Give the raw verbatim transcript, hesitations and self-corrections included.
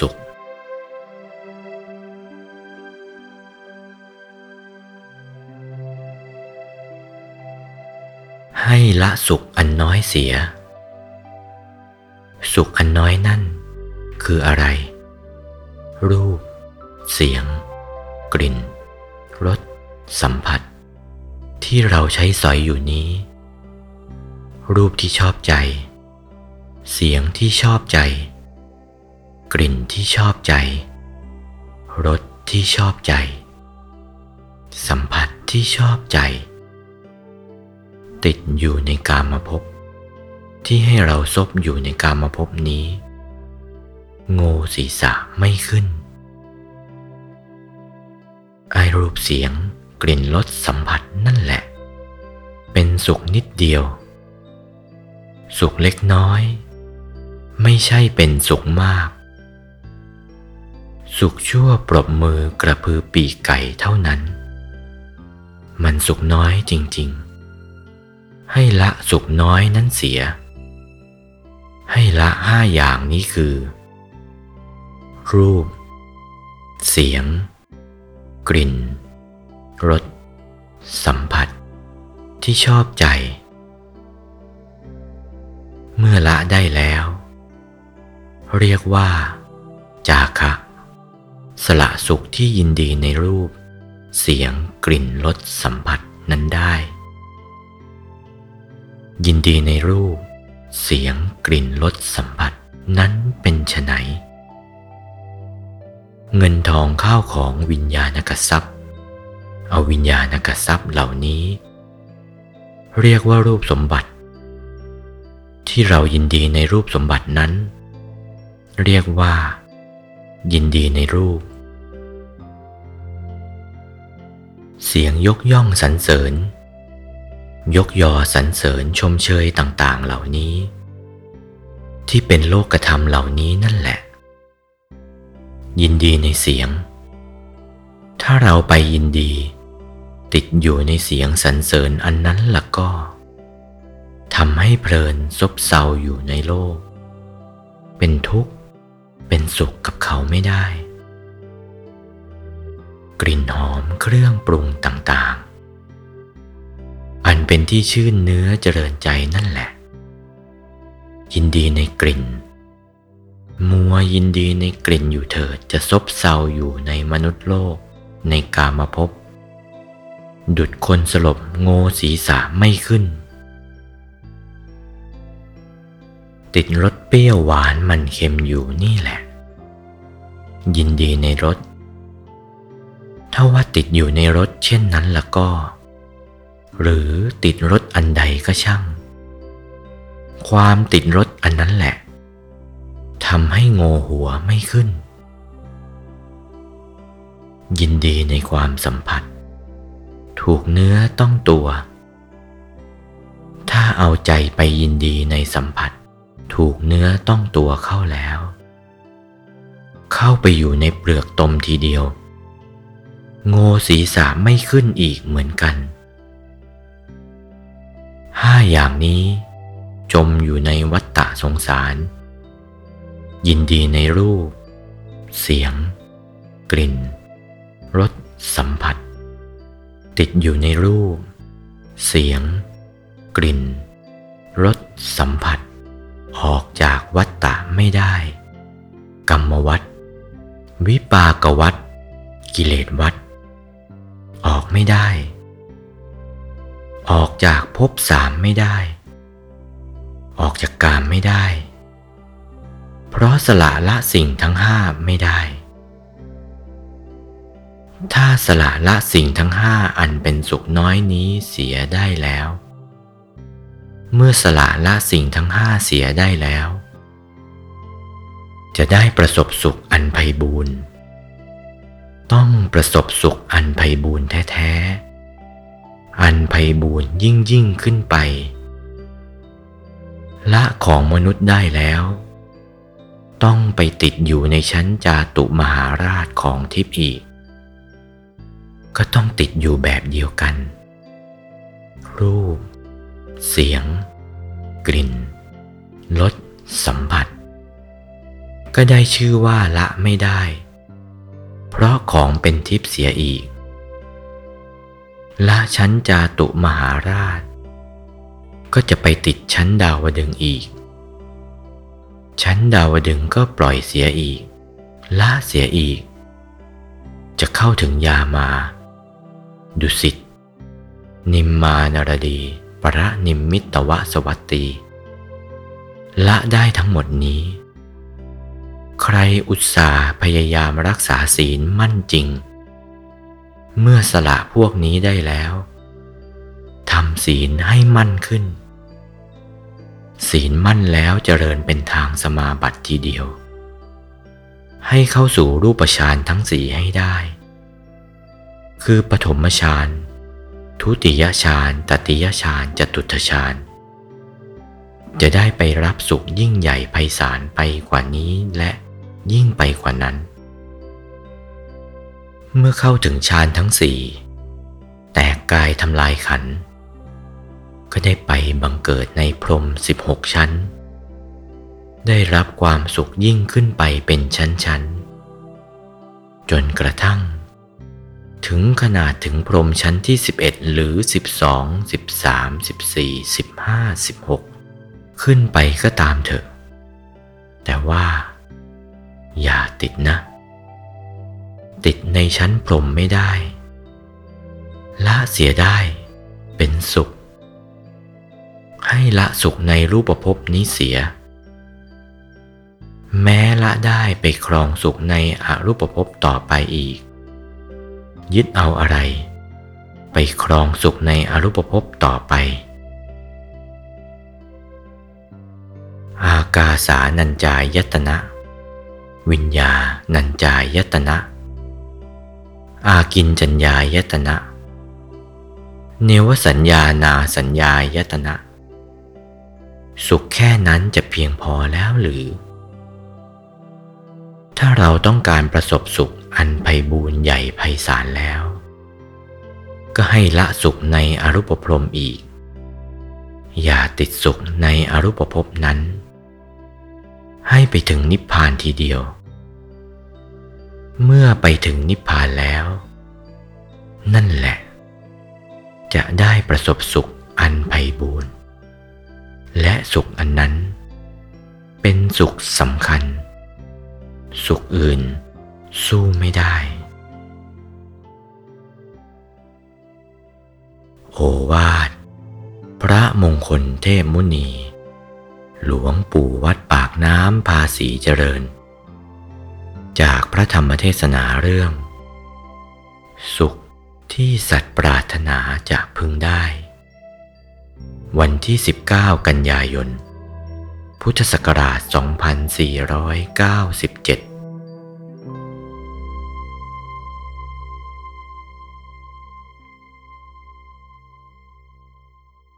สุขให้ละสุขอันน้อยเสียสุขอันน้อยนั่นคืออะไรรูปเสียงกลิ่นรสสัมผัสที่เราใช้สอยอยู่นี้รูปที่ชอบใจเสียงที่ชอบใจกลิ่นที่ชอบใจรสที่ชอบใจสัมผัสที่ชอบใจติดอยู่ในกามภพที่ให้เราซบอยู่ในกามภพนี้โง่ศีรษะไม่ขึ้นไอ้รูปเสียงกลิ่นรสสัมผัสนั่นแหละเป็นสุขนิดเดียวสุขเล็กน้อยไม่ใช่เป็นสุขมากสุขชั่วปรบมือกระพือปีกไก่เท่านั้นมันสุขน้อยจริงๆให้ละสุขน้อยนั้นเสียให้ละห้าอย่างนี้คือรูปเสียงกลิ่นรสสัมผัสที่ชอบใจเมื่อละได้แล้วเรียกว่าจาคะสละสุขที่ยินดีในรูปเสียงกลิ่นรสสัมผัสนั้นได้ยินดีในรูปเสียงกลิ่นรสสัมผัสนั้นเป็นไฉนเงินทองข้าวของวิญญาณกทรัพย์อวิญญาณกทรัพย์เหล่านี้เรียกว่ารูปสมบัติที่เรายินดีในรูปสมบัตินั้นเรียกว่ายินดีในรูปเสียงยกย่องสรรเสริญยกยอสรรเสริญชมเชยต่างๆเหล่านี้ที่เป็นโลกธรรมเหล่านี้นั่นแหละยินดีในเสียงถ้าเราไปยินดีติดอยู่ในเสียงสรรเสริญอันนั้นล่ะก็ทำให้เพลินซบเซาอยู่ในโลกเป็นทุกข์เป็นสุขกับเขาไม่ได้กลิ่นหอมเครื่องปรุงต่างๆอันเป็นที่ชื่นเนื้อเจริญใจนั่นแหละยินดีในกลิ่นมัวยินดีในกลิ่นอยู่เถิดจะซบเซาอยู่ในมนุษย์โลกในกามภพดุจคนสลบโง่ศีรษะไม่ขึ้นติดรสเปรี้ยวหวานมันเค็มอยู่นี่แหละยินดีในรสถ้าว่าติดอยู่ในรสเช่นนั้นล่ะก็หรือติดรสอันใดก็ช่างความติดรสอันนั้นแหละทำให้โง่หัวไม่ขึ้นยินดีในความสัมผัสถูกเนื้อต้องตัวถ้าเอาใจไปยินดีในสัมผัสถูกเนื้อต้องตัวเข้าแล้วเข้าไปอยู่ในเปลือกตมทีเดียวโง่ศีรษะไม่ขึ้นอีกเหมือนกันห้าอย่างนี้จมอยู่ในวัฏฏะสงสารยินดีในรูปเสียงกลิ่นรสสัมผัสติดอยู่ในรูปเสียงกลิ่นรสสัมผัสออกจากวัฏฏะไม่ได้กรรมวัฏวิปากวัฏกิเลสวัฏออกไม่ได้ออกจากภพสามไม่ได้ออกจากกามไม่ได้เพราะสละละสิ่งทั้งห้าไม่ได้ถ้าสละละสิ่งทั้งห้าอันเป็นสุขน้อยนี้เสียได้แล้วเมื่อสละละสิ่งทั้งห้าเสียได้แล้วจะได้ประสบสุขอันไพบูลย์ต้องประสบสุขอันไพบูลย์แท้ๆอันไพบูลย์ยิ่งยิ่งขึ้นไปละของมนุษย์ได้แล้วต้องไปติดอยู่ในชั้นจาตุมหาราชของทิพย์อีกก็ต้องติดอยู่แบบเดียวกันรูปเสียงกลิ่นรสสัมผัส ก็ได้ชื่อว่าละไม่ได้เพราะของเป็นทิพย์เสียอีกละชั้นจาตุมหาราชก็จะไปติดชั้นดาวดึงส์อีกชั้นดาวดึงส์ก็ปล่อยเสียอีกละเสียอีกจะเข้าถึงยามาดุสิตนิมมานรดีปรนิมมิตวสวัตตีละได้ทั้งหมดนี้ใครอุตส่าห์พยายามรักษาศีลมั่นจริงเมื่อสละพวกนี้ได้แล้วทำศีลให้มั่นขึ้นศีลมั่นแล้วเจริญเป็นทางสมาบัติทีเดียวให้เข้าสู่รูปฌานทั้งสี่ให้ได้คือปฐมฌานทุติยฌานตติยฌานจตุตถฌานจะได้ไปรับสุขยิ่งใหญ่ไพศาลไปกว่านี้และยิ่งไปกว่านั้นเมื่อเข้าถึงฌานทั้งสี่แตกกายทำลายขันธ์ก็ได้ไปบังเกิดในพรหมสิบหกชั้นได้รับความสุขยิ่งขึ้นไปเป็นชั้นๆจนกระทั่งถึงขนาดถึงพรหมชั้นที่สิบเอ็ดหรือสิบสอง สิบสาม สิบสี่ สิบห้า สิบหกขึ้นไปก็ตามเถอะแต่ว่าอย่าติดนะติดในชั้นพรหมไม่ได้ละเสียได้เป็นสุขให้ละสุขในรูปภพนี้เสียแม้ละได้ไปครองสุขในอรูปภพต่อไปอีกยึดเอาอะไรไปครองสุขในอรูปภพต่อไปอากาสานัญจายตนะวิญญาณัญจายตนะอากินจัญญายตนะเนวสัญญานาสัญญายตนะสุขแค่นั้นจะเพียงพอแล้วหรือถ้าเราต้องการประสบสุขอันไพบูลย์ใหญ่ไพศาลแล้วก็ให้ละสุขในอรูปพรหมอีกอย่าติดสุขในอรูปภพนั้นให้ไปถึงนิพพานทีเดียวเมื่อไปถึงนิพพานแล้วนั่นแหละจะได้ประสบสุขอันไพบูลย์และสุขอันนั้นเป็นสุขสำคัญสุขอื่นสู้ไม่ได้โอวาทพระมงคลเทพมุนีหลวงปู่วัดปากน้ำภาษีเจริญจากพระธรรมเทศนาเรื่องสุขที่สัตว์ปรารถนาจะพึงได้วันที่สิบเก้ากันยายนพุทธศักราชสองพันสี่ร้อยเก้าสิบเจ็ด